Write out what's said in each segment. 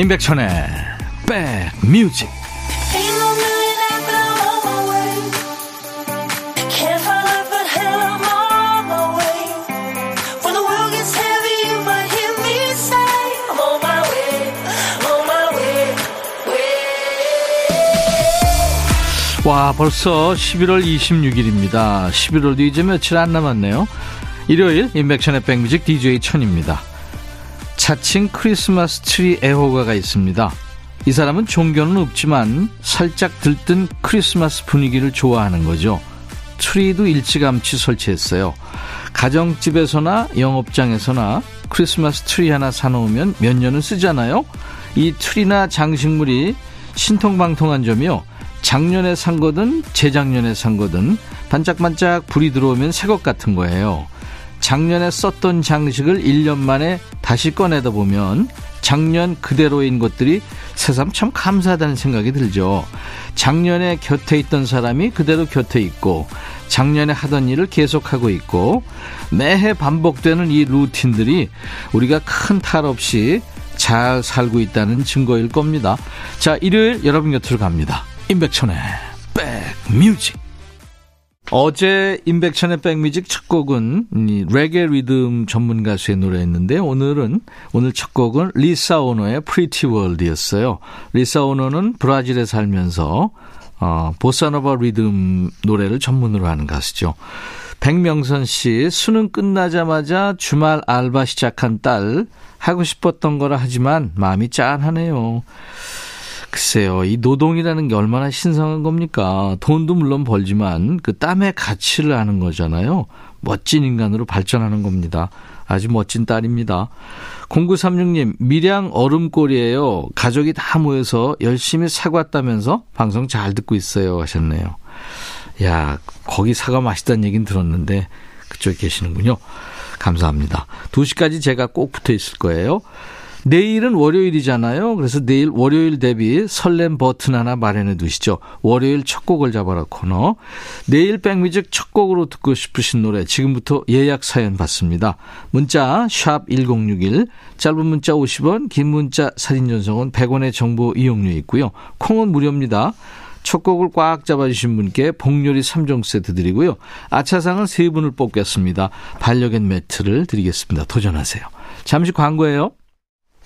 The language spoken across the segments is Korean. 임백천의 백뮤직. 와, 벌써 11월 26일입니다. 11월도 이제 며칠 안 남았네요. 일요일 인백천의 백뮤직 DJ 천입니다. 자칭 크리스마스 트리 애호가가 있습니다. 이 사람은 종교는 없지만 살짝 들뜬 크리스마스 분위기를 좋아하는 거죠. 트리도 일찌감치 설치했어요. 가정집에서나 영업장에서나 크리스마스 트리 하나 사놓으면 몇 년은 쓰잖아요. 이 트리나 장식물이 신통방통한 점이요, 작년에 산 거든 재작년에 산 거든 반짝반짝 불이 들어오면 새 것 같은 거예요. 작년에 썼던 장식을 1년 만에 다시 꺼내다 보면 작년 그대로인 것들이 새삼 참 감사하다는 생각이 들죠. 작년에 곁에 있던 사람이 그대로 곁에 있고, 작년에 하던 일을 계속하고 있고, 매해 반복되는 이 루틴들이 우리가 큰 탈 없이 잘 살고 있다는 증거일 겁니다. 자, 일요일 여러분 곁으로 갑니다. 임백천의 백뮤직. 어제 임백천의 백뮤직 첫 곡은 레게 리듬 전문 가수의 노래였는데, 오늘 첫 곡은 리사 오노의 프리티 월드였어요. 리사 오노는 브라질에 살면서 보사노바 리듬 노래를 전문으로 하는 가수죠. 백명선 씨, 수능 끝나자마자 주말 알바 시작한 딸, 하고 싶었던 거라 하지만 마음이 짠하네요. 글쎄요, 이 노동이라는 게 얼마나 신성한 겁니까? 돈도 물론 벌지만 그 땀의 가치를 아는 거잖아요. 멋진 인간으로 발전하는 겁니다. 아주 멋진 딸입니다. 0936님, 밀양 얼음골이에요. 가족이 다 모여서 열심히 사과 따면서 방송 잘 듣고 있어요 하셨네요. 야, 거기 사과 맛있다는 얘기는 들었는데 그쪽에 계시는군요. 감사합니다. 2시까지 제가 꼭 붙어 있을 거예요. 내일은 월요일이잖아요. 그래서 내일 월요일 대비 설렘 버튼 하나 마련해 두시죠. 월요일 첫 곡을 잡아라 코너. 내일 백뮤직 첫 곡으로 듣고 싶으신 노래 지금부터 예약 사연 받습니다. 문자 샵1061, 짧은 문자 50원, 긴 문자 사진 전송은 100원의 정보 이용료 있고요. 콩은 무료입니다. 첫 곡을 꽉 잡아주신 분께 복요리 3종 세트 드리고요. 아차상은 3분을 뽑겠습니다. 반려견 매트를 드리겠습니다. 도전하세요. 잠시 광고예요.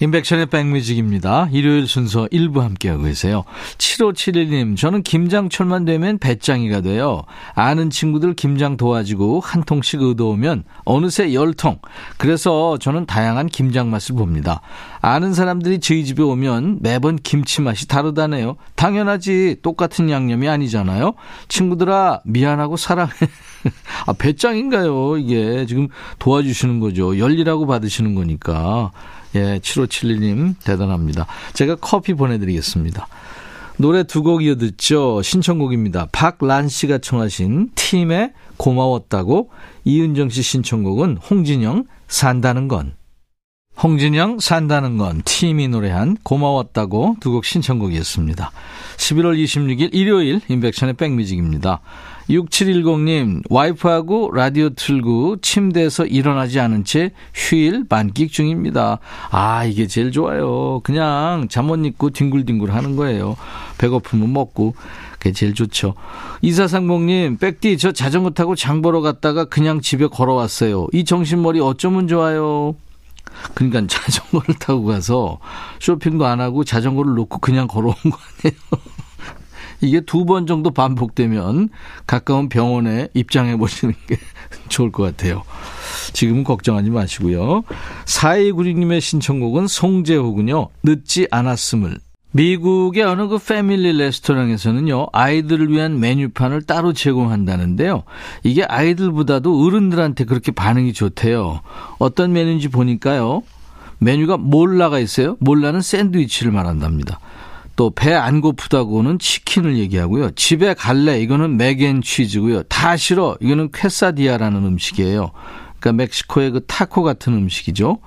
임백천의 백뮤직입니다. 일요일 순서 1부 함께하고 계세요. 7571님, 저는 김장철만 되면 배짱이가 돼요. 아는 친구들 김장 도와주고 한 통씩 얻어오면 어느새 10통. 그래서 저는 다양한 김장 맛을 봅니다. 아는 사람들이 저희 집에 오면 매번 김치 맛이 다르다네요. 당연하지, 똑같은 양념이 아니잖아요. 친구들아, 미안하고 사랑해. 아, 배짱인가요? 이게 지금 도와주시는 거죠. 열일하고 받으시는 거니까. 예, 7571님 대단합니다. 제가 커피 보내드리겠습니다. 노래 두 곡 이어 듣죠. 신청곡입니다. 박란 씨가 청하신 팀의 고마웠다고, 이은정 씨 신청곡은 홍진영 산다는 건. 홍진영 산다는 건, 팀이 노래한 고마웠다고 두 곡 신청곡이었습니다. 11월 26일 일요일 임백천의 백뮤직입니다. 6710님, 와이프하고 라디오 틀고 침대에서 일어나지 않은 채 휴일 만끽 중입니다. 아, 이게 제일 좋아요. 그냥 잠 못 입고 뒹굴뒹굴 하는 거예요. 배고프면 먹고, 그게 제일 좋죠. 2430님, 백디 저 자전거 타고 장 보러 갔다가 그냥 집에 걸어왔어요. 이 정신머리 어쩌면 좋아요. 그러니까 자전거를 타고 가서 쇼핑도 안 하고 자전거를 놓고 그냥 걸어온 거 아니에요. 이게 2번 정도 반복되면 가까운 병원에 입장해 보시는 게 좋을 것 같아요. 지금은 걱정하지 마시고요. 4296님의 신청곡은 송재호군요. 늦지 않았음을. 미국의 어느 그 패밀리 레스토랑에서는요, 아이들을 위한 메뉴판을 따로 제공한다는데요, 이게 아이들보다도 어른들한테 그렇게 반응이 좋대요. 어떤 메뉴인지 보니까요, 메뉴가 몰라가 있어요. 몰라는 샌드위치를 말한답니다. 또 배 안 고프다고는 치킨을 얘기하고요. 집에 갈래, 이거는 맥앤치즈고요. 다 싫어, 이거는 퀘사디아라는 음식이에요. 그러니까 멕시코의 그 타코 같은 음식이죠.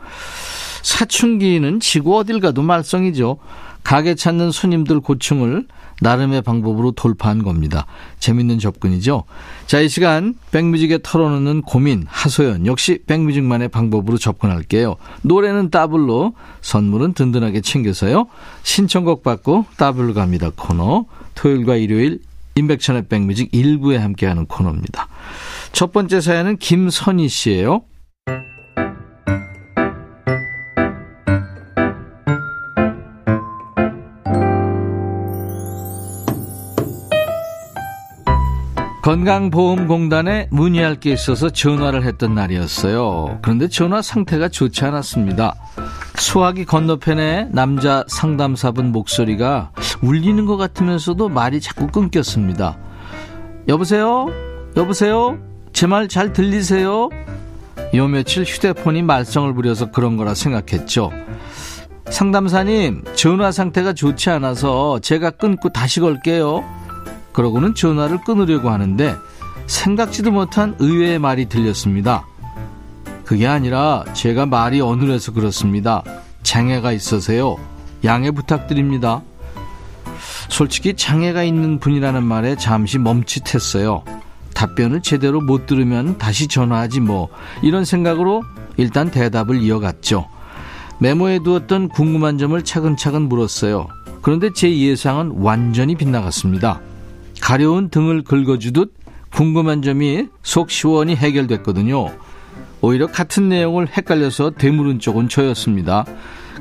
사춘기는 지구 어딜 가도 말썽이죠. 가게 찾는 손님들 고충을 나름의 방법으로 돌파한 겁니다. 재밌는 접근이죠. 자, 이 시간 백뮤직에 털어놓는 고민, 하소연 역시 백뮤직만의 방법으로 접근할게요. 노래는 따블로, 선물은 든든하게 챙겨서요. 신청곡 받고 따블로 갑니다 코너. 토요일과 일요일 임백천의 백뮤직 1부에 함께하는 코너입니다. 첫 번째 사연은 김선희 씨예요. 건강보험공단에 문의할 게 있어서 전화를 했던 날이었어요. 그런데 전화 상태가 좋지 않았습니다. 수화기 건너편에 남자 상담사분 목소리가 울리는 것 같으면서도 말이 자꾸 끊겼습니다. 여보세요? 여보세요? 제 말 잘 들리세요? 요 며칠 휴대폰이 말썽을 부려서 그런 거라 생각했죠. 상담사님, 전화 상태가 좋지 않아서 제가 끊고 다시 걸게요. 그러고는 전화를 끊으려고 하는데 생각지도 못한 의외의 말이 들렸습니다. 그게 아니라 제가 말이 어눌해서 그렇습니다. 장애가 있어서요. 양해 부탁드립니다. 솔직히 장애가 있는 분이라는 말에 잠시 멈칫했어요. 답변을 제대로 못 들으면 다시 전화하지 뭐, 이런 생각으로 일단 대답을 이어갔죠. 메모에 두었던 궁금한 점을 차근차근 물었어요. 그런데 제 예상은 완전히 빗나갔습니다. 가려운 등을 긁어주듯 궁금한 점이 속 시원히 해결됐거든요. 오히려 같은 내용을 헷갈려서 되물은 쪽은 저였습니다.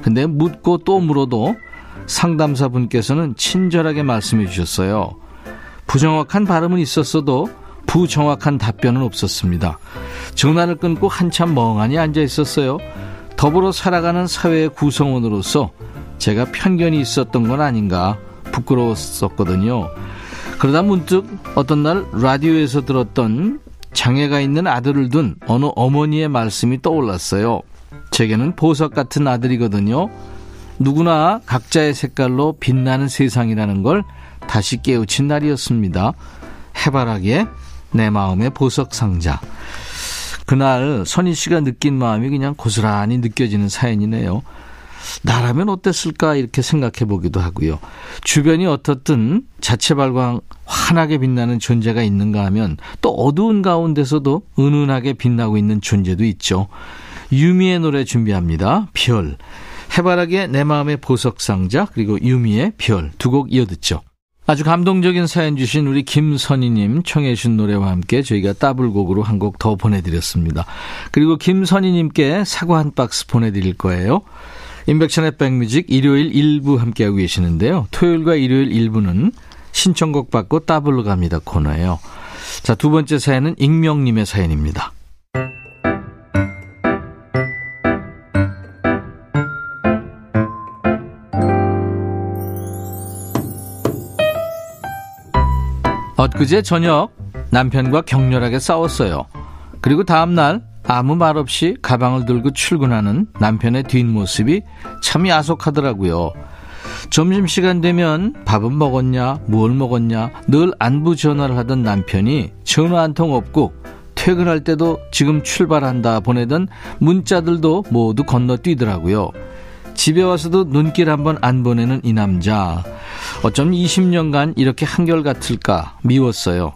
근데 묻고 또 물어도 상담사분께서는 친절하게 말씀해 주셨어요. 부정확한 발음은 있었어도 부정확한 답변은 없었습니다. 전화를 끊고 한참 멍하니 앉아 있었어요. 더불어 살아가는 사회의 구성원으로서 제가 편견이 있었던 건 아닌가 부끄러웠었거든요. 그러다 문득 어떤 날 라디오에서 들었던 장애가 있는 아들을 둔 어느 어머니의 말씀이 떠올랐어요. 제게는 보석 같은 아들이거든요. 누구나 각자의 색깔로 빛나는 세상이라는 걸 다시 깨우친 날이었습니다. 해바라기에 내 마음의 보석 상자. 그날 선희 씨가 느낀 마음이 그냥 고스란히 느껴지는 사연이네요. 나라면 어땠을까 이렇게 생각해 보기도 하고요. 주변이 어떻든 자체 발광 환하게 빛나는 존재가 있는가 하면 또 어두운 가운데서도 은은하게 빛나고 있는 존재도 있죠. 유미의 노래 준비합니다. 별. 해바라기의 내 마음의 보석상자, 그리고 유미의 별, 두 곡 이어듣죠. 아주 감동적인 사연 주신 우리 김선희님 청해 주신 노래와 함께 저희가 따블곡으로 한 곡 더 보내드렸습니다. 그리고 김선희님께 사과 한 박스 보내드릴 거예요. 임백천의 백뮤직 일요일 1부 함께하고 계시는데요. 토요일과 일요일 1부는 신청곡 받고 따블로 갑니다 코너예요. 자, 두 번째 사연은 익명님의 사연입니다. 엊그제 저녁 남편과 격렬하게 싸웠어요. 그리고 다음날 아무 말 없이 가방을 들고 출근하는 남편의 뒷모습이 참 야속하더라고요. 점심시간 되면 밥은 먹었냐, 뭘 먹었냐 늘 안부 전화를 하던 남편이 전화 한 통 없고 퇴근할 때도 지금 출발한다 보내던 문자들도 모두 건너뛰더라고요. 집에 와서도 눈길 한번 안 보내는 이 남자, 어쩜 20년간 이렇게 한결같을까 미웠어요.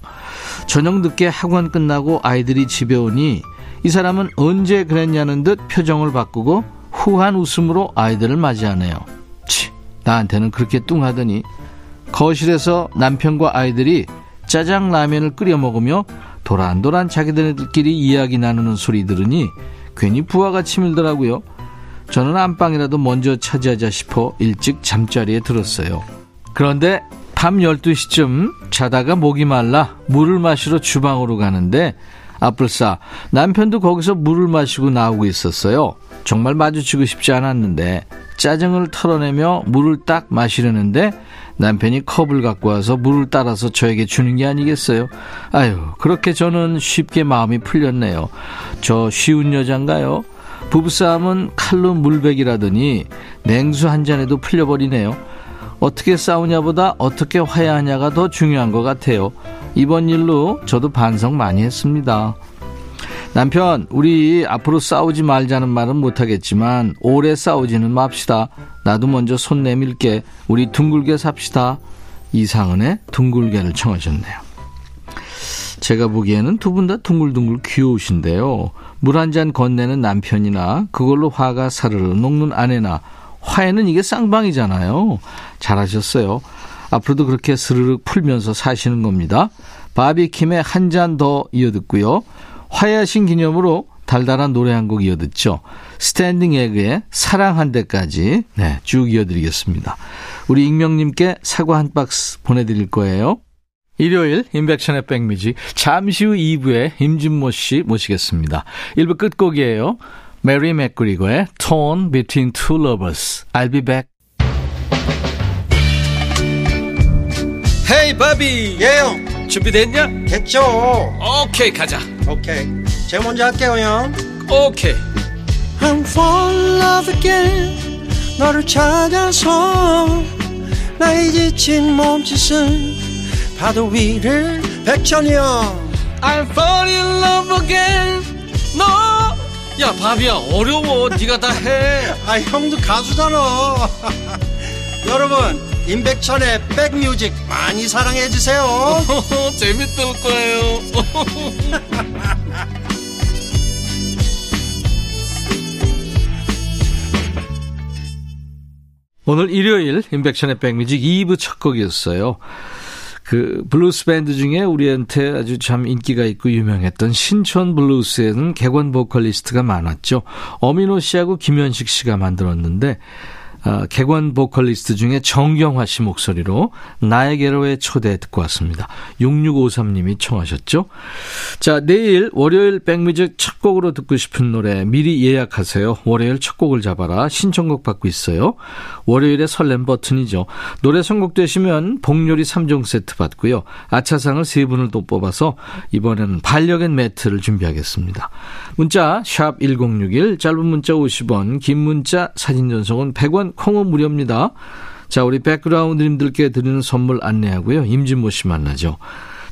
저녁 늦게 학원 끝나고 아이들이 집에 오니 이 사람은 언제 그랬냐는 듯 표정을 바꾸고 후한 웃음으로 아이들을 맞이하네요. 치, 나한테는 그렇게 뚱하더니. 거실에서 남편과 아이들이 짜장라면을 끓여 먹으며 도란도란 자기들끼리 이야기 나누는 소리 들으니 괜히 부하가 치밀더라고요. 저는 안방이라도 먼저 차지하자 싶어 일찍 잠자리에 들었어요. 그런데 밤 12시쯤 자다가 목이 말라 물을 마시러 주방으로 가는데 아뿔싸 남편도 거기서 물을 마시고 나오고 있었어요. 정말 마주치고 싶지 않았는데 짜증을 털어내며 물을 딱 마시려는데 남편이 컵을 갖고 와서 물을 따라서 저에게 주는 게 아니겠어요. 아유, 그렇게 저는 쉽게 마음이 풀렸네요. 저 쉬운 여잔가요? 부부싸움은 칼로 물베기라더니 냉수 한 잔에도 풀려버리네요. 어떻게 싸우냐보다 어떻게 화해하냐가 더 중요한 것 같아요. 이번 일로 저도 반성 많이 했습니다. 남편, 우리 앞으로 싸우지 말자는 말은 못하겠지만 오래 싸우지는 맙시다. 나도 먼저 손 내밀게. 우리 둥글게 삽시다. 이상은의 둥글게를 청하셨네요. 제가 보기에는 두 분 다 둥글둥글 귀여우신데요. 물 한 잔 건네는 남편이나 그걸로 화가 사르르 녹는 아내나 화해는 이게 쌍방이잖아요. 잘하셨어요. 앞으로도 그렇게 스르륵 풀면서 사시는 겁니다. 바비킴의 한 잔 더 이어듣고요. 화해하신 기념으로 달달한 노래 한 곡 이어듣죠. 스탠딩 에그의 사랑한 데까지 네, 쭉 이어드리겠습니다. 우리 익명님께 사과 한 박스 보내드릴 거예요. 일요일 인백천의 백뮤직 잠시 후 2부에 임진모 씨 모시겠습니다. 1부 끝곡이에요. 메리 맥그리거의 Torn Between Two Lovers. I'll be back. Hey, 바비. 예영. Yeah. 준비됐냐? 됐죠. 오케이, okay, 가자. 오케이. Okay. 제가 먼저 할게요, 형. 오케이. Okay. I'm falling in love again. 너를 찾아서 나의 지친 몸짓은 파도 위를 백천이 형. I'm falling in love again. 너. No. 야, 바비야, 어려워. 네가 다 해. 아, 형도 가수잖아. 여러분. 임백천의 백뮤직 많이 사랑해 주세요. 재밌을 거예요. 오늘 일요일 임백천의 백뮤직 2부 첫 곡이었어요. 그 블루스 밴드 중에 우리한테 아주 참 인기가 있고 유명했던 신촌 블루스에는 객원 보컬리스트가 많았죠. 어민호 씨하고 김현식 씨가 만들었는데 객원 보컬리스트 중에 정경화 씨 목소리로 나에게로의 초대 듣고 왔습니다. 6653님이 청하셨죠. 자, 내일 월요일 백뮤직 첫 곡으로 듣고 싶은 노래 미리 예약하세요. 월요일 첫 곡을 잡아라 신청곡 받고 있어요. 월요일에 설렘 버튼이죠. 노래 선곡되시면 복요리 3종 세트 받고요. 아차상을 3분을 또 뽑아서 이번에는 반려견 매트를 준비하겠습니다. 문자 샵 1061 짧은 문자 50원 긴 문자 사진 전송은 100원 콩은 무료입니다. 자, 우리 백그라운드님들께 드리는 선물 안내하고요. 임진모 씨 만나죠.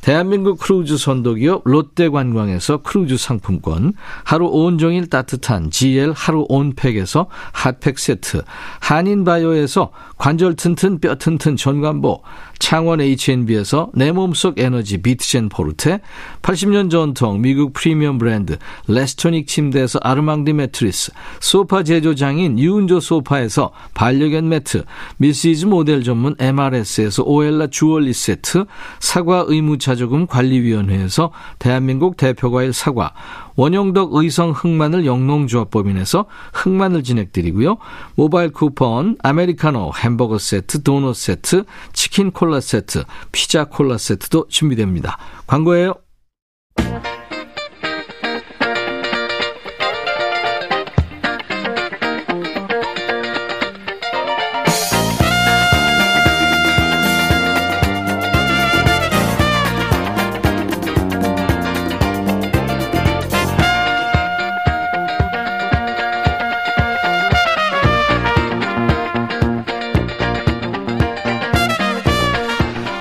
대한민국 크루즈 선도기업 롯데관광에서 크루즈 상품권, 하루 온종일 따뜻한 GL 하루 온팩에서 핫팩 세트, 한인바이오에서 관절 튼튼 뼈 튼튼 전관보, 창원 H&B에서 내 몸속 에너지 비트젠 포르테, 80년 전통 미국 프리미엄 브랜드 레스토닉 침대에서 아르망디 매트리스, 소파 제조장인 유은조 소파에서 반려견 매트, 미시즈 모델 전문 MRS에서 오엘라 주얼리 세트, 사과 의무자조금 관리위원회에서 대한민국 대표과일 사과, 원용덕 의성 흑마늘 영농조합법인에서 흑마늘 진행드리고요. 모바일 쿠폰, 아메리카노, 햄버거 세트, 도넛 세트, 치킨 콜라 세트, 피자 콜라 세트도 준비됩니다. 광고예요.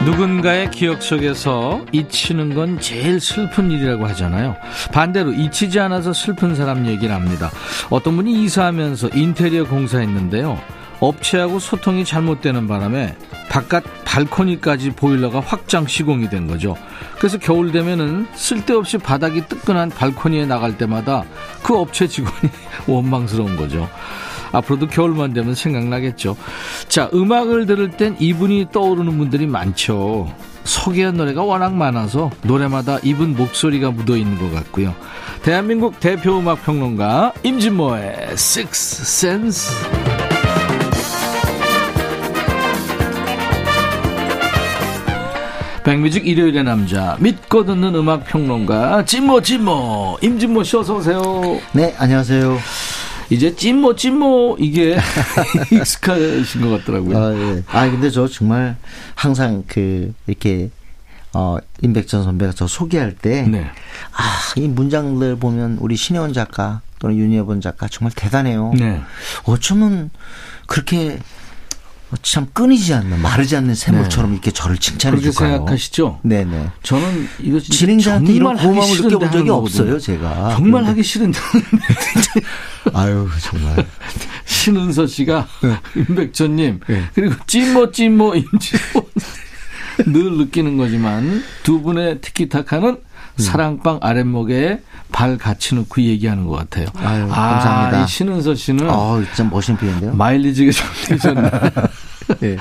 누군가의 기억 속에서 잊히는 건 제일 슬픈 일이라고 하잖아요. 반대로 잊히지 않아서 슬픈 사람 얘기를 합니다. 어떤 분이 이사하면서 인테리어 공사했는데요. 업체하고 소통이 잘못되는 바람에 바깥 발코니까지 보일러가 확장 시공이 된 거죠. 그래서 겨울 되면은 쓸데없이 바닥이 뜨끈한 발코니에 나갈 때마다 그 업체 직원이 원망스러운 거죠. 앞으로도 겨울만 되면 생각나겠죠. 자, 음악을 들을 땐 이분이 떠오르는 분들이 많죠. 소개한 노래가 워낙 많아서 노래마다 이분 목소리가 묻어있는 것 같고요. 대한민국 대표 음악평론가 임진모의 Sixth Sense. 백뮤직 일요일의 남자 믿고 듣는 음악평론가 진모 임진모씨 어서오세요. 네, 안녕하세요. 이제 찐모 이게 익숙하신 것 같더라고요. 예. 근데 저 정말 항상 이렇게 임백천 선배가 저 소개할 때 이 문장들 보면 우리 신혜원 작가 또는 윤여본 작가 정말 대단해요. 네. 어쩌면 그렇게 참 끊이지 않는 마르지 않는 샘물처럼 이렇게 저를 칭찬해 주세요. 그렇게 생각하시죠? 네네. 저는 이거 진행자한테 이런 고마움을 느껴본 적이 없어요, 제가. 정말 하기 싫은데. 아유, 정말. 신은서 씨가 임백천님 그리고 찐모 임진모 늘 느끼는 거지만 두 분의 티키타카는 사랑방 아랫목에 발 같이 놓고 얘기하는 것 같아요. 아유, 감사합니다. 이 신은서 씨는 진짜 멋있는 표현인데요. 마일리지가 좀 되셨네. 네.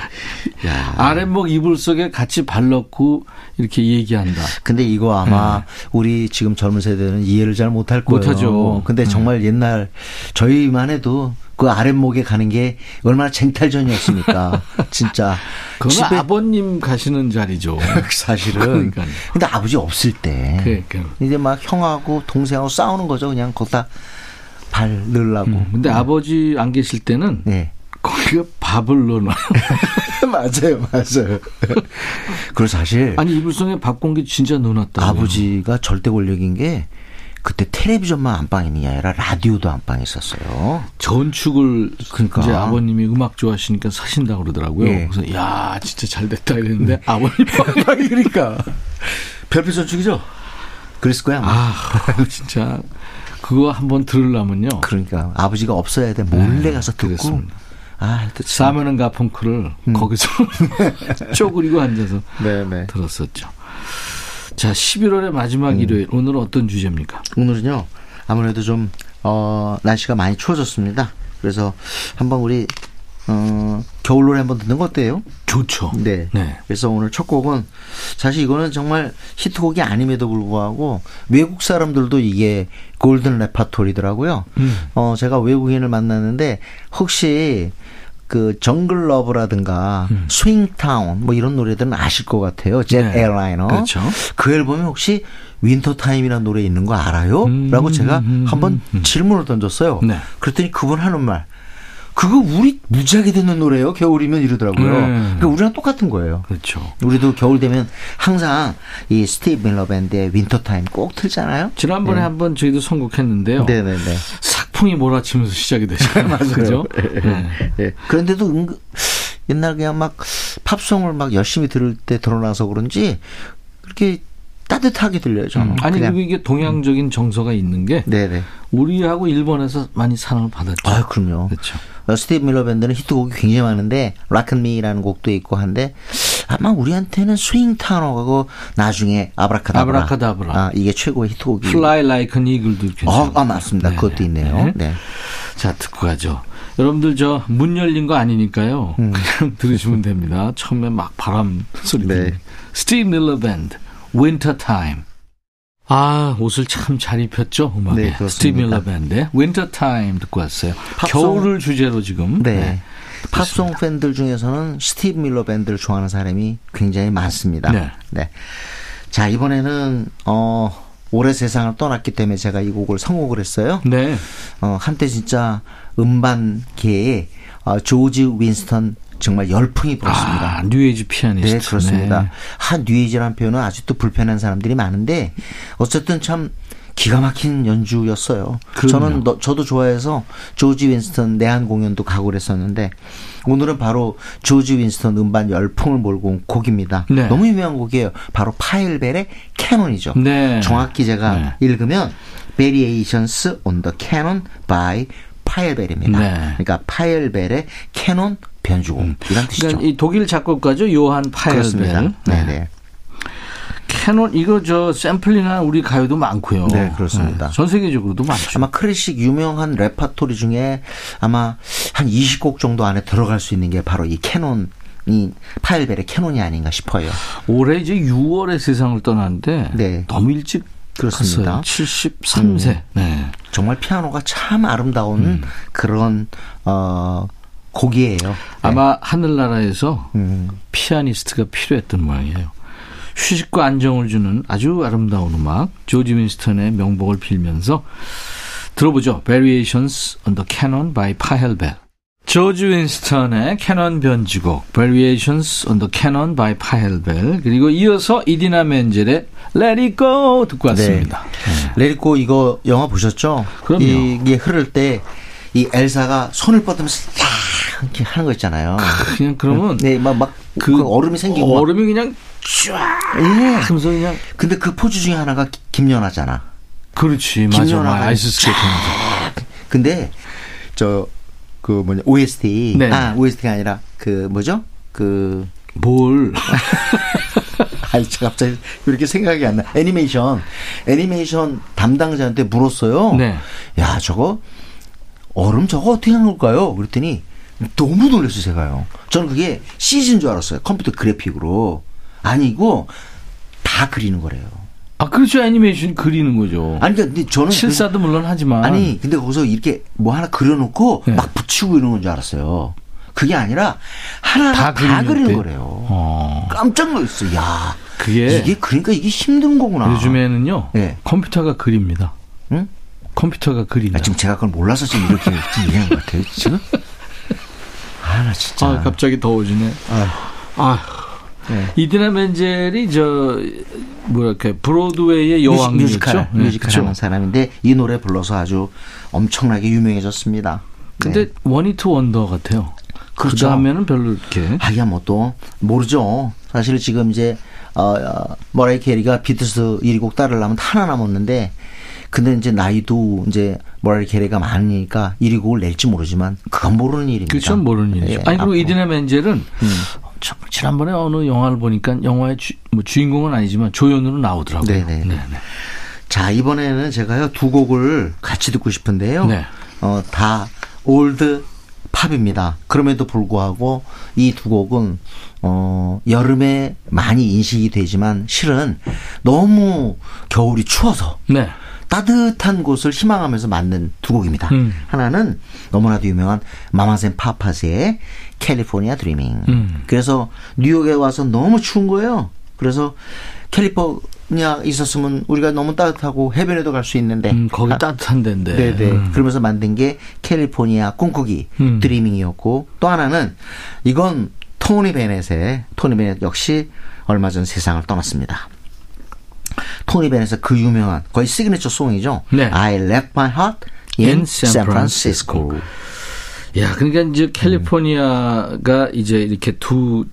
아랫목 이불 속에 같이 발 넣고 이렇게 얘기한다. 근데 이거 아마 우리 지금 젊은 세대는 이해를 잘 못할 거예요. 못하죠. 근데 정말 옛날 저희만 해도 그 아랫목에 가는 게 얼마나 쟁탈전이었습니까? 진짜. 그건 아버님 가시는 자리죠. 사실은. 그러니까. 근데 아버지 없을 때. 그러니까. 이제 막 형하고 동생하고 싸우는 거죠. 그냥 거기다 발 넣으려고. 근데 아버지 안 계실 때는. 네. 거기가 밥을 넣어놔요. 맞아요, 맞아요. 그래서 사실. 아니, 이불성에 밥 공기 진짜 넣어놨다. 아버지가 절대 권력인 게 그때 텔레비전만 안방이 아니라 라디오도 안방에 있었어요. 전축을 그러니까. 이제 아버님이 음악 좋아하시니까 사신다고 그러더라고요. 예. 그래서 야 진짜 잘 됐다 이랬는데 아버님 방이 그러니까. 별빛 전축이죠? 그랬을 거야. 아마. 아, 진짜. 그거 한번 들으려면요. 그러니까. 아버지가 없어야 돼. 몰래 가서 듣고. 그랬습니다. 아, 사면은 가펑크를 거기서 쪼그리고 앉아서 네네. 들었었죠. 자, 11월의 마지막 일요일 오늘은 어떤 주제입니까? 오늘은요 아무래도 좀 날씨가 많이 추워졌습니다. 그래서 한번 우리 겨울 노래 한번 듣는 거 어때요? 좋죠. 네. 네. 그래서 오늘 첫 곡은 사실 이거는 정말 히트곡이 아님에도 불구하고 외국 사람들도 이게 골든 레파토리더라고요. 제가 외국인을 만났는데 혹시 그 정글 러브라든가 스윙타운 뭐 이런 노래들은 아실 것 같아요. 잭 에어라이너. 그렇죠. 그 앨범에 혹시 윈터타임이라는 노래 있는 거 알아요? 라고 제가 한번 질문을 던졌어요. 네. 그랬더니 그분 하는 말. 그거 우리 무지하게 듣는 노래예요. 겨울이면 이러더라고요. 그러니까 우리랑 똑같은 거예요. 그렇죠. 우리도 겨울 되면 항상 이 스티브 밀러 밴드의 윈터타임 꼭 틀잖아요. 지난번에 한번 저희도 선곡했는데요. 네네네. 삭풍이 몰아치면서 시작이 되잖아요. 맞아요. 그렇죠? 네. 네. 그런데도 옛날 그냥 막 팝송을 막 열심히 들을 때 드러나서 그런지 그렇게 따뜻하게 들려요. 저는. 아니 그리고 이게 동양적인 정서가 있는 게 네네. 우리하고 일본에서 많이 사랑을 받았죠. 아, 그럼요. 그렇죠. 스티브 밀러 밴드는 히트곡이 굉장히 많은데 Rockin' Me라는 곡도 있고 한데 아마 우리한테는 스윙 타노하고 나중에 아브라카다브라. 아, 이게 최고의 히트곡이. Fly Like an Eagle도 괜찮아요. 아, 맞습니다. 네네. 그것도 있네요. 네. 자, 듣고 가죠. 여러분들 저 문 열린 거 아니니까요. 그냥 들으시면 됩니다. 처음에 막 바람 소리. 네. 스티브 밀러 밴드 Winter Time. 아, 옷을 참 잘 입혔죠, 음악에. 네, 스티브 밀러 밴드의 Winter Time 듣고 왔어요. 겨울을 주제로 지금. 네. 네. 팝송 팬들 중에서는 스티브 밀러 밴드를 좋아하는 사람이 굉장히 많습니다. 네. 네. 자, 이번에는, 올해 세상을 떠났기 때문에 제가 이 곡을 선곡을 했어요. 네. 한때 진짜 음반계에 조지 윈스턴 정말 열풍이 불었습니다. 아, 뉴에이지 피아니스트. 네, 그렇습니다. 네. 뉴에이지라는 표현은 아직도 불편한 사람들이 많은데 어쨌든 참 기가 막힌 연주였어요. 그럼요. 저도 좋아해서 조지 윈스턴 내한 공연도 가고 그랬었는데 오늘은 바로 조지 윈스턴 음반 열풍을 몰고 온 곡입니다. 네. 너무 유명한 곡이에요. 바로 파일벨의 캐논이죠. 네. 정확히 제가 읽으면 Variations on the Canon by 파일벨입니다. 네. 그러니까 파일벨의 캐논 변주곡. 이런 뜻이죠. 그러니까 이 독일 작곡가죠. 요한 파일벨. 네네. 캐논 이거 저 샘플링한 우리 가요도 많고요. 네, 그렇습니다. 네, 전 세계적으로도 많죠. 아마 클래식 유명한 레파토리 중에 아마 한 20곡 정도 안에 들어갈 수 있는 게 바로 이 캐논. 이 파일벨의 캐논이 아닌가 싶어요. 올해 이제 6월에 세상을 떠났는데 너무 일찍 그렇습니다. 갔어요. 73세. 네. 정말 피아노가 참 아름다운 그런 곡이에요. 아마 하늘나라에서 피아니스트가 필요했던 모양이에요. 휴식과 안정을 주는 아주 아름다운 음악 조지 윈스턴의 명복을 빌면서 들어보죠. Variations on the Canon by 파헬벨. 조지 윈스턴의 캐논 변주곡 Variations on the Canon by 파헬벨. 그리고 이어서 이디나 멘젤의 Let It Go 듣고 왔습니다. 네. Let It Go 이거 영화 보셨죠? 그럼요. 이게 흐를 때 이 엘사가 손을 뻗으면서 이렇게 하는 거 있잖아요. 그냥 그러면 네, 그 얼음이 생기고 얼음이 그냥 쫙 하면서 그냥. 근데 그 포즈 중에 하나가 김연아잖아. 그렇지, 맞아. 아이스 스케이팅도. 근데 OST가 아니라 그 뭐죠? 그 뭘. 갑자기 이렇게 생각이 안 나. 애니메이션 담당자한테 물었어요. 네. 야, 저거 얼음 저거 어떻게 하는 걸까요? 그랬더니 너무 놀랐어요, 제가요. 저는 그게 CG인 줄 알았어요. 컴퓨터 그래픽으로. 아니고 다 그리는 거래요. 아, 그렇죠. 애니메이션 그리는 거죠. 아니, 근데 저는 실사도 물론 하지만. 아니, 근데 거기서 이렇게 뭐 하나 그려놓고 네. 막 붙이고 이러는 건 줄 알았어요. 그게 아니라 하나 다 그리는 거래요. 어. 깜짝 놀랐어요. 야, 이게 그러니까 이게 힘든 거구나. 요즘에는요. 네. 컴퓨터가 그립니다. 응? 컴퓨터가 그린다. 아, 지금 제가 그걸 몰라서 지금 이렇게 얘기한 것 같아요. 지금? 아, 나 진짜. 아, 갑자기 더워지네. 네. 이디나 멘젤이 브로드웨이의 여왕이었죠. 뮤지컬 하는 사람인데 이 노래 불러서 아주 엄청나게 유명해졌습니다. 근데 네. 원히트 원더 같아요. 그렇죠. 그다음에는 별로 이렇게. 하기야 뭐 또 모르죠. 사실 지금 이제 머라이 캐리가 비틀스 1곡 따르려면 하나 남았는데, 근데 이제 나이도 이제 머라이 캐리가 많으니까 1곡을 낼지 모르지만 그건 모르는 일입니다. 그렇죠, 모르는 일이죠. 예, 아니 그리고 이디나 멘젤은 지난번에 어느 영화를 보니까 영화의 주인공은 아니지만 조연으로 나오더라고요. 네네. 자, 이번에는 제가요 2곡을 같이 듣고 싶은데요. 네. 다 올드 팝입니다. 그럼에도 불구하고 이 2곡은 여름에 많이 인식이 되지만 실은 너무 겨울이 추워서 네. 따뜻한 곳을 희망하면서 만든 2곡입니다. 하나는 너무나도 유명한 마마센 파파스의 캘리포니아 드리밍. 그래서 뉴욕에 와서 너무 추운 거예요. 그래서 캘리포니아 있었으면 우리가 너무 따뜻하고 해변에도 갈 수 있는데 거기 따뜻한 데인데. 네네. 그러면서 만든 게 캘리포니아 꿈꾸기 드리밍이었고, 또 하나는 이건 토니 베넷 역시 얼마 전 세상을 떠났습니다. 토니 베넷의 그 유명한 거의 시그니처 송이죠. 네. I left my heart in San Francisco. 야, 그러니까 이제 캘리포니아가 이제 이렇게 두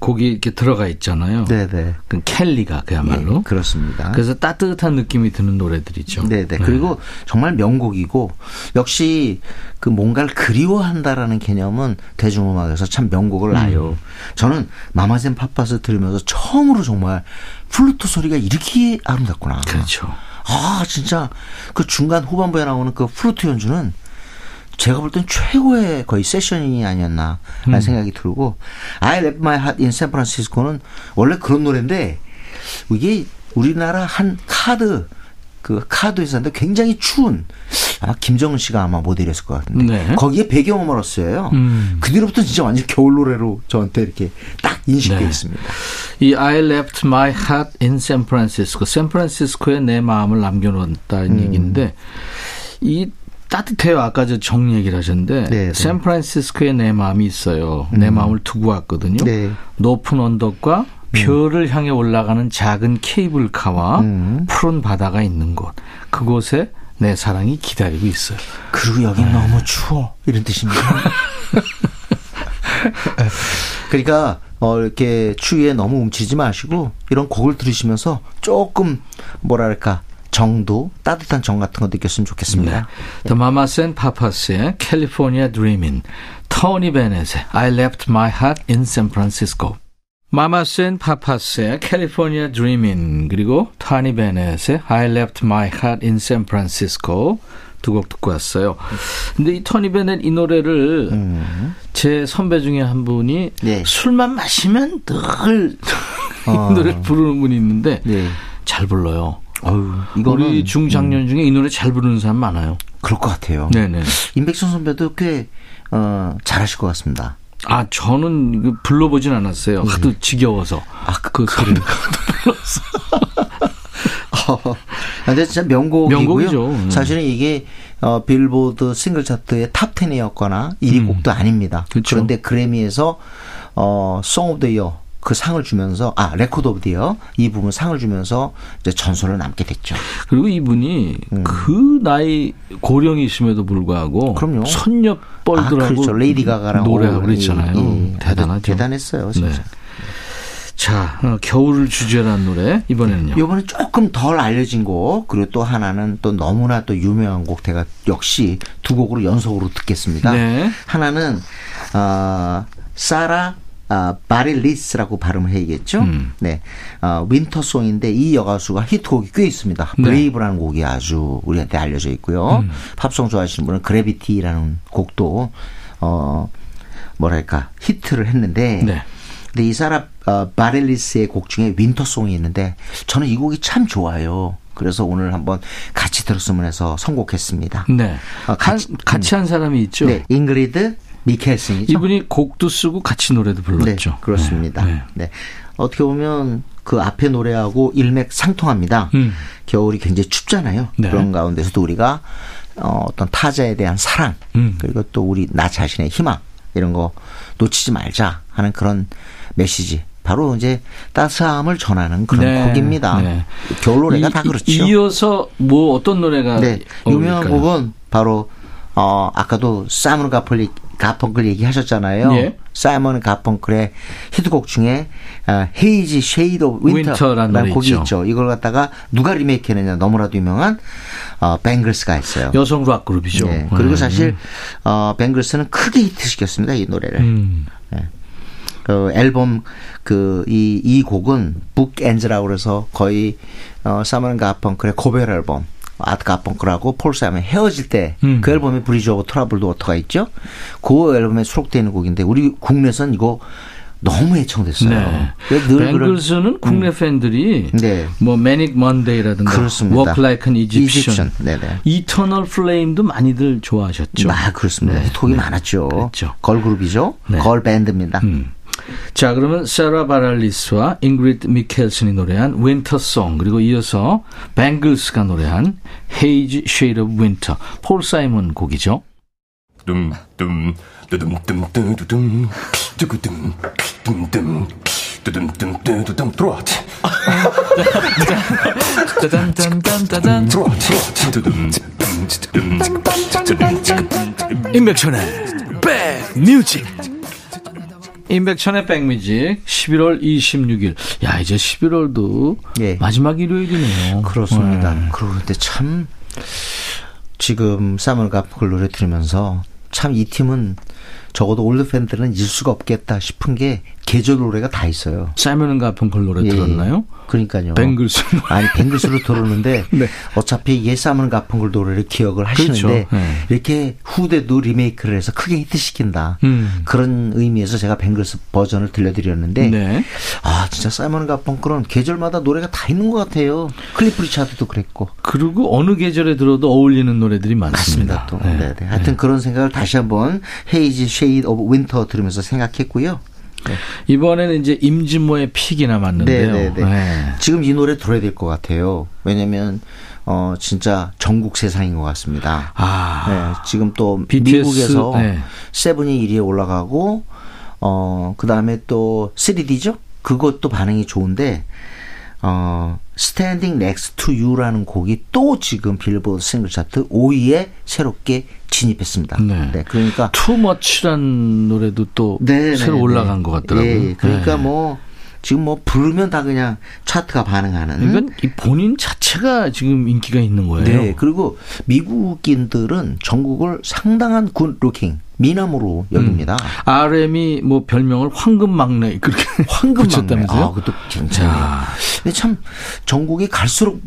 곡이 이렇게 들어가 있잖아요. 네네. 그 켈리가 그야말로. 네, 그렇습니다. 그래서 따뜻한 느낌이 드는 노래들이죠. 네네. 네. 그리고 정말 명곡이고, 역시 그 뭔가를 그리워한다라는 개념은 대중음악에서 참 명곡을 놔요. 저는 마마센 파파스 들으면서 처음으로 정말 플루트 소리가 이렇게 아름답구나. 그렇죠. 아, 진짜 그 중간 후반부에 나오는 그 플루트 연주는 제가 볼 땐 최고의 거의 세션이 아니었나라는 생각이 들고, I left my heart in San Francisco는 원래 그런 노래인데, 이게 우리나라 한 카드 회사인데 굉장히 추운, 아마 김정은 씨가 아마 모델이었을 것 같은데, 네. 거기에 배경음악으로 쓰여요. 그 뒤로부터 진짜 완전 겨울 노래로 저한테 이렇게 딱 인식되어 네. 있습니다. 이 I left my heart in San Francisco, 샌프란시스코에 내 마음을 남겨놓았다는 얘기인데, 이 따뜻해요. 아까 저 정 얘기를 하셨는데 네네. 샌프란시스코에 내 마음이 있어요. 내 마음을 두고 왔거든요. 네. 높은 언덕과 별을 향해 올라가는 작은 케이블카와 푸른 바다가 있는 곳. 그곳에 내 사랑이 기다리고 있어요. 그리고 여긴 너무 추워. 이런 뜻입니다. 그러니까 이렇게 추위에 너무 움츠리지 마시고 이런 곡을 들으시면서 조금 뭐랄까. 정도, 따뜻한 정 같은 거 느꼈으면 좋겠습니다. The Mamas and Papas의 California Dreamin', Tony Bennett의 I Left My Heart in San Francisco. Mamas and Papas의 California Dreamin', 그리고 Tony Bennett의 I Left My Heart in San Francisco 두 곡 듣고 왔어요. 근데 이 토니 베넷 이 노래를 제 선배 중에 한 분이 네. 술만 마시면 늘 이 노래를 부르는 분이 있는데 네. 잘 불러요. 어휴, 우리 중장년 중에 이 노래 잘 부르는 사람 많아요. 그럴 것 같아요. 네네. 임백천 선배도 꽤 잘하실 것 같습니다. 아, 저는 불러보진 않았어요. 하도 지겨워서. 아, 그 소리를 불렀어. 근데 진짜 명곡이고요. 사실은 이게 빌보드 싱글 차트의 탑 10이었거나 1위 곡도 아닙니다. 그렇죠. 그런데 그래미에서 Song of the Year 그 상을 주면서, 레코드 오브 디어 이 부분 상을 주면서 이제 전설을 남게 됐죠. 그리고 이분이 그 나이 고령이심에도 불구하고 그럼요. 선녀뻘들하고 그렇죠. 레이디 가가랑 노래하고 그랬잖아요. 대단하죠. 대단했어요, 진짜. 네. 자, 겨울을 주제로 한 노래 이번에는요. 이번에 조금 덜 알려진 곡, 그리고 또 하나는 또 너무나 또 유명한 곡, 제가 역시 2곡으로 연속으로 듣겠습니다. 네. 하나는 사라 바릴리스라고 발음을 해야겠죠. 네, 윈터송인데 이 여가수가 히트곡이 꽤 있습니다. 브레이브라는 곡이 아주 우리한테 알려져 있고요. 팝송 좋아하시는 분은 그래비티라는 곡도 뭐랄까 히트를 했는데 네. 근데 이 사람 바릴리스의 곡 중에 윈터송이 있는데 저는 이 곡이 참 좋아요. 그래서 오늘 한번 같이 들었으면 해서 선곡했습니다. 네, 같이 한 사람이 있죠. 네, 잉그리드 미켈슨이죠. 이분이 곡도 쓰고 같이 노래도 불렀죠. 네, 그렇습니다. 네. 네. 어떻게 보면 그 앞에 노래하고 일맥상통합니다. 겨울이 굉장히 춥잖아요. 네. 그런 가운데서도 우리가 어떤 타자에 대한 사랑 그리고 또 우리 나 자신의 희망 이런 거 놓치지 말자 하는 그런 메시지. 바로 이제 따스함을 전하는 그런 네. 곡입니다. 네. 겨울 노래가 다 그렇죠. 이어서 뭐 어떤 노래가 네. 유명한 곡은 바로 아까도 사이먼 가펑클 얘기하셨잖아요. 예. 사이먼 가펑클의 히트곡 중에 헤이지 쉐이드 오브 윈터라는 곡이 있죠. 이걸 갖다가 누가 리메이크했느냐 너무나도 유명한 뱅글스가 있어요. 여성 락 그룹이죠. 네. 그리고 사실 뱅글스는 크게 히트시켰습니다. 이 노래를. 네. 그 앨범 이 곡은 북엔즈라고 그래서 거의 사이먼 가펑클의 고별 앨범. 아트 가펑클하고 폴 사이먼이 헤어질 때 그 앨범에 브리지 오브 트러블드 워터가 있죠. 그 앨범에 수록되어 있는 곡인데 우리 국내선 이거 너무 애청됐어요. 네. 뱅글스는 국내 팬들이 네. 뭐 매닉 먼데이라든가 워크 라이크 앤 이집션, 이터널 플레임도 많이들 좋아하셨죠. 그렇습니다. 네. 히트곡이 네. 많았죠. 그랬죠. 걸그룹이죠. 네. 걸밴드입니다. 자, 그러면 세라 바랄리스와 잉그리드 미켈슨이 노래한 윈터송 그리고 이어서 뱅글스가 노래한 헤이지 쉐이드 오브 윈터 폴 사이먼 곡이죠. 임백천의 백뮤직 임백천의 백뮤직 11월 26일. 야, 이제 11월도 예. 마지막 일요일이네요. 그렇습니다. 그런데 참 지금 사이먼 가펑클 노래 들으면서 참 이 팀은 적어도 올드 팬들은 잊을 수가 없겠다 싶은 게 계절 노래가 다 있어요. 사이먼 가펑클 노래 예. 들었나요? 그러니까요. 뱅글스. 아니, 뱅글스로 들었는데 네. 어차피 이게 사이먼 가펑클 노래를 기억을 하시는데 그렇죠. 네. 이렇게 후대도 리메이크를 해서 크게 히트시킨다. 그런 의미에서 제가 뱅글스 버전을 들려드렸는데 네. 아, 진짜 사이먼 가펑클은 계절마다 노래가 다 있는 것 같아요. 클리프 리차드도 그랬고. 그리고 어느 계절에 들어도 어울리는 노래들이 많습니다. 또. 네. 네. 네. 하여튼 네. 그런 생각을 다시 한번 헤이지 쉐이드 오브 윈터 들으면서 생각했고요. 네. 이번에는 이제 임진모의 픽이 남았는데요. 네네네. 네. 지금 이 노래 들어야 될 것 같아요. 왜냐하면 진짜 전국 세상인 것 같습니다. 아, 네. 지금 또 BTS, 미국에서 네. 세븐이 1위에 올라가고 그 다음에 또 3D죠. 그것도 반응이 좋은데 Standing Next to You라는 곡이 또 지금 빌보드 싱글 차트 5위에 새롭게 진입했습니다. 네. 네, 그러니까 Too Much란 노래도 또 네네네. 새로 올라간 것 같더라고요. 예, 그러니까 네. 뭐 지금 뭐 부르면 다 그냥 차트가 반응하는. 이건 본인 자체가 지금 인기가 있는 거예요. 네, 그리고 미국인들은 전국을 상당한 굿루킹 미남으로 여깁니다. RM이 뭐 별명을 황금막내 그렇게 붙였다면서요? 아, 그것도 괜찮아요. 근데 참 전국이 갈수록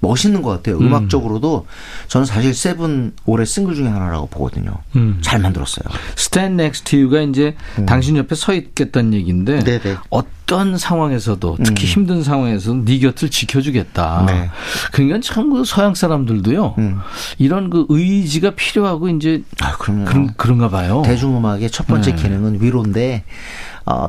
멋있는 것 같아요. 음악적으로도 저는 사실 세븐 올해 싱글 중에 하나라고 보거든요. 잘 만들었어요. Stand Next to You가 이제 당신 옆에 서 있겠다는 얘기인데 네네. 어떤 상황에서도 특히 힘든 상황에서도 네 곁을 지켜주겠다. 네. 그러니까 참 그 서양 사람들도요. 이런 그 의지가 필요하고 이제 그런가 봐요. 대중음악의 첫 번째 네. 기능은 위로인데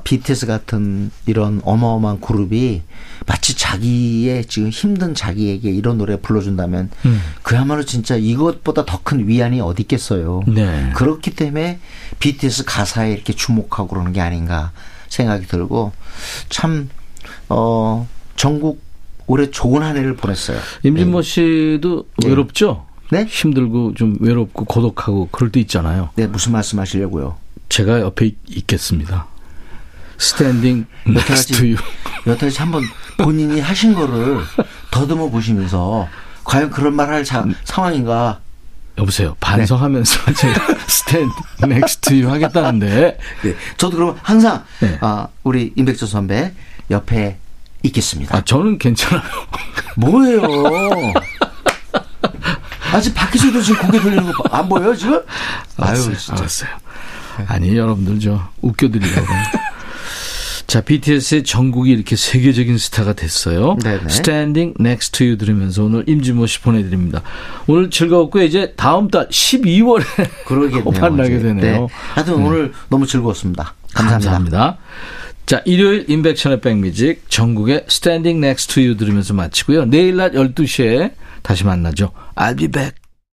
BTS 같은 이런 어마어마한 그룹이 마치 자기의 지금 힘든 자기에게 이런 노래 불러준다면 그야말로 진짜 이것보다 더 큰 위안이 어디 있겠어요. 네. 그렇기 때문에 BTS 가사에 이렇게 주목하고 그러는 게 아닌가 생각이 들고 참 전국 올해 좋은 한 해를 보냈어요. 임진모 씨도 네. 외롭죠? 네? 힘들고 좀 외롭고 고독하고 그럴 때 있잖아요. 네, 무슨 말씀 하시려고요? 제가 옆에 있겠습니다. 스탠딩 next to you. 여태까지 한번 본인이 하신 거를 더듬어 보시면서 과연 그런 말 할 상황인가 여보세요. 반성하면서 네. 제가 stand next to you 하겠다는데. 네. 저도 그러면 항상 네. 우리 임백조 선배 옆에 있겠습니다. 저는 괜찮아요. 뭐예요? 아직 밖에서도 지금 고개 돌리는 거 안 보여요 지금? 알았어요, 아유 진짜. 알았어요. 아니 여러분들 저 웃겨드리려고. 자, BTS의 정국이 이렇게 세계적인 스타가 됐어요. 네네. Standing Next to You 들으면서 오늘 임진모 씨 보내드립니다. 오늘 즐거웠고요. 이제 다음 달 12월에 그러겠네요, 만나게 되네요. 네. 하여튼 오늘 너무 즐거웠습니다. 감사합니다. 감사합니다. 자, 일요일 인백션의 백뮤직 정국의 Standing Next to You 들으면서 마치고요. 내일 낮 12시에 다시 만나죠. I'll be back.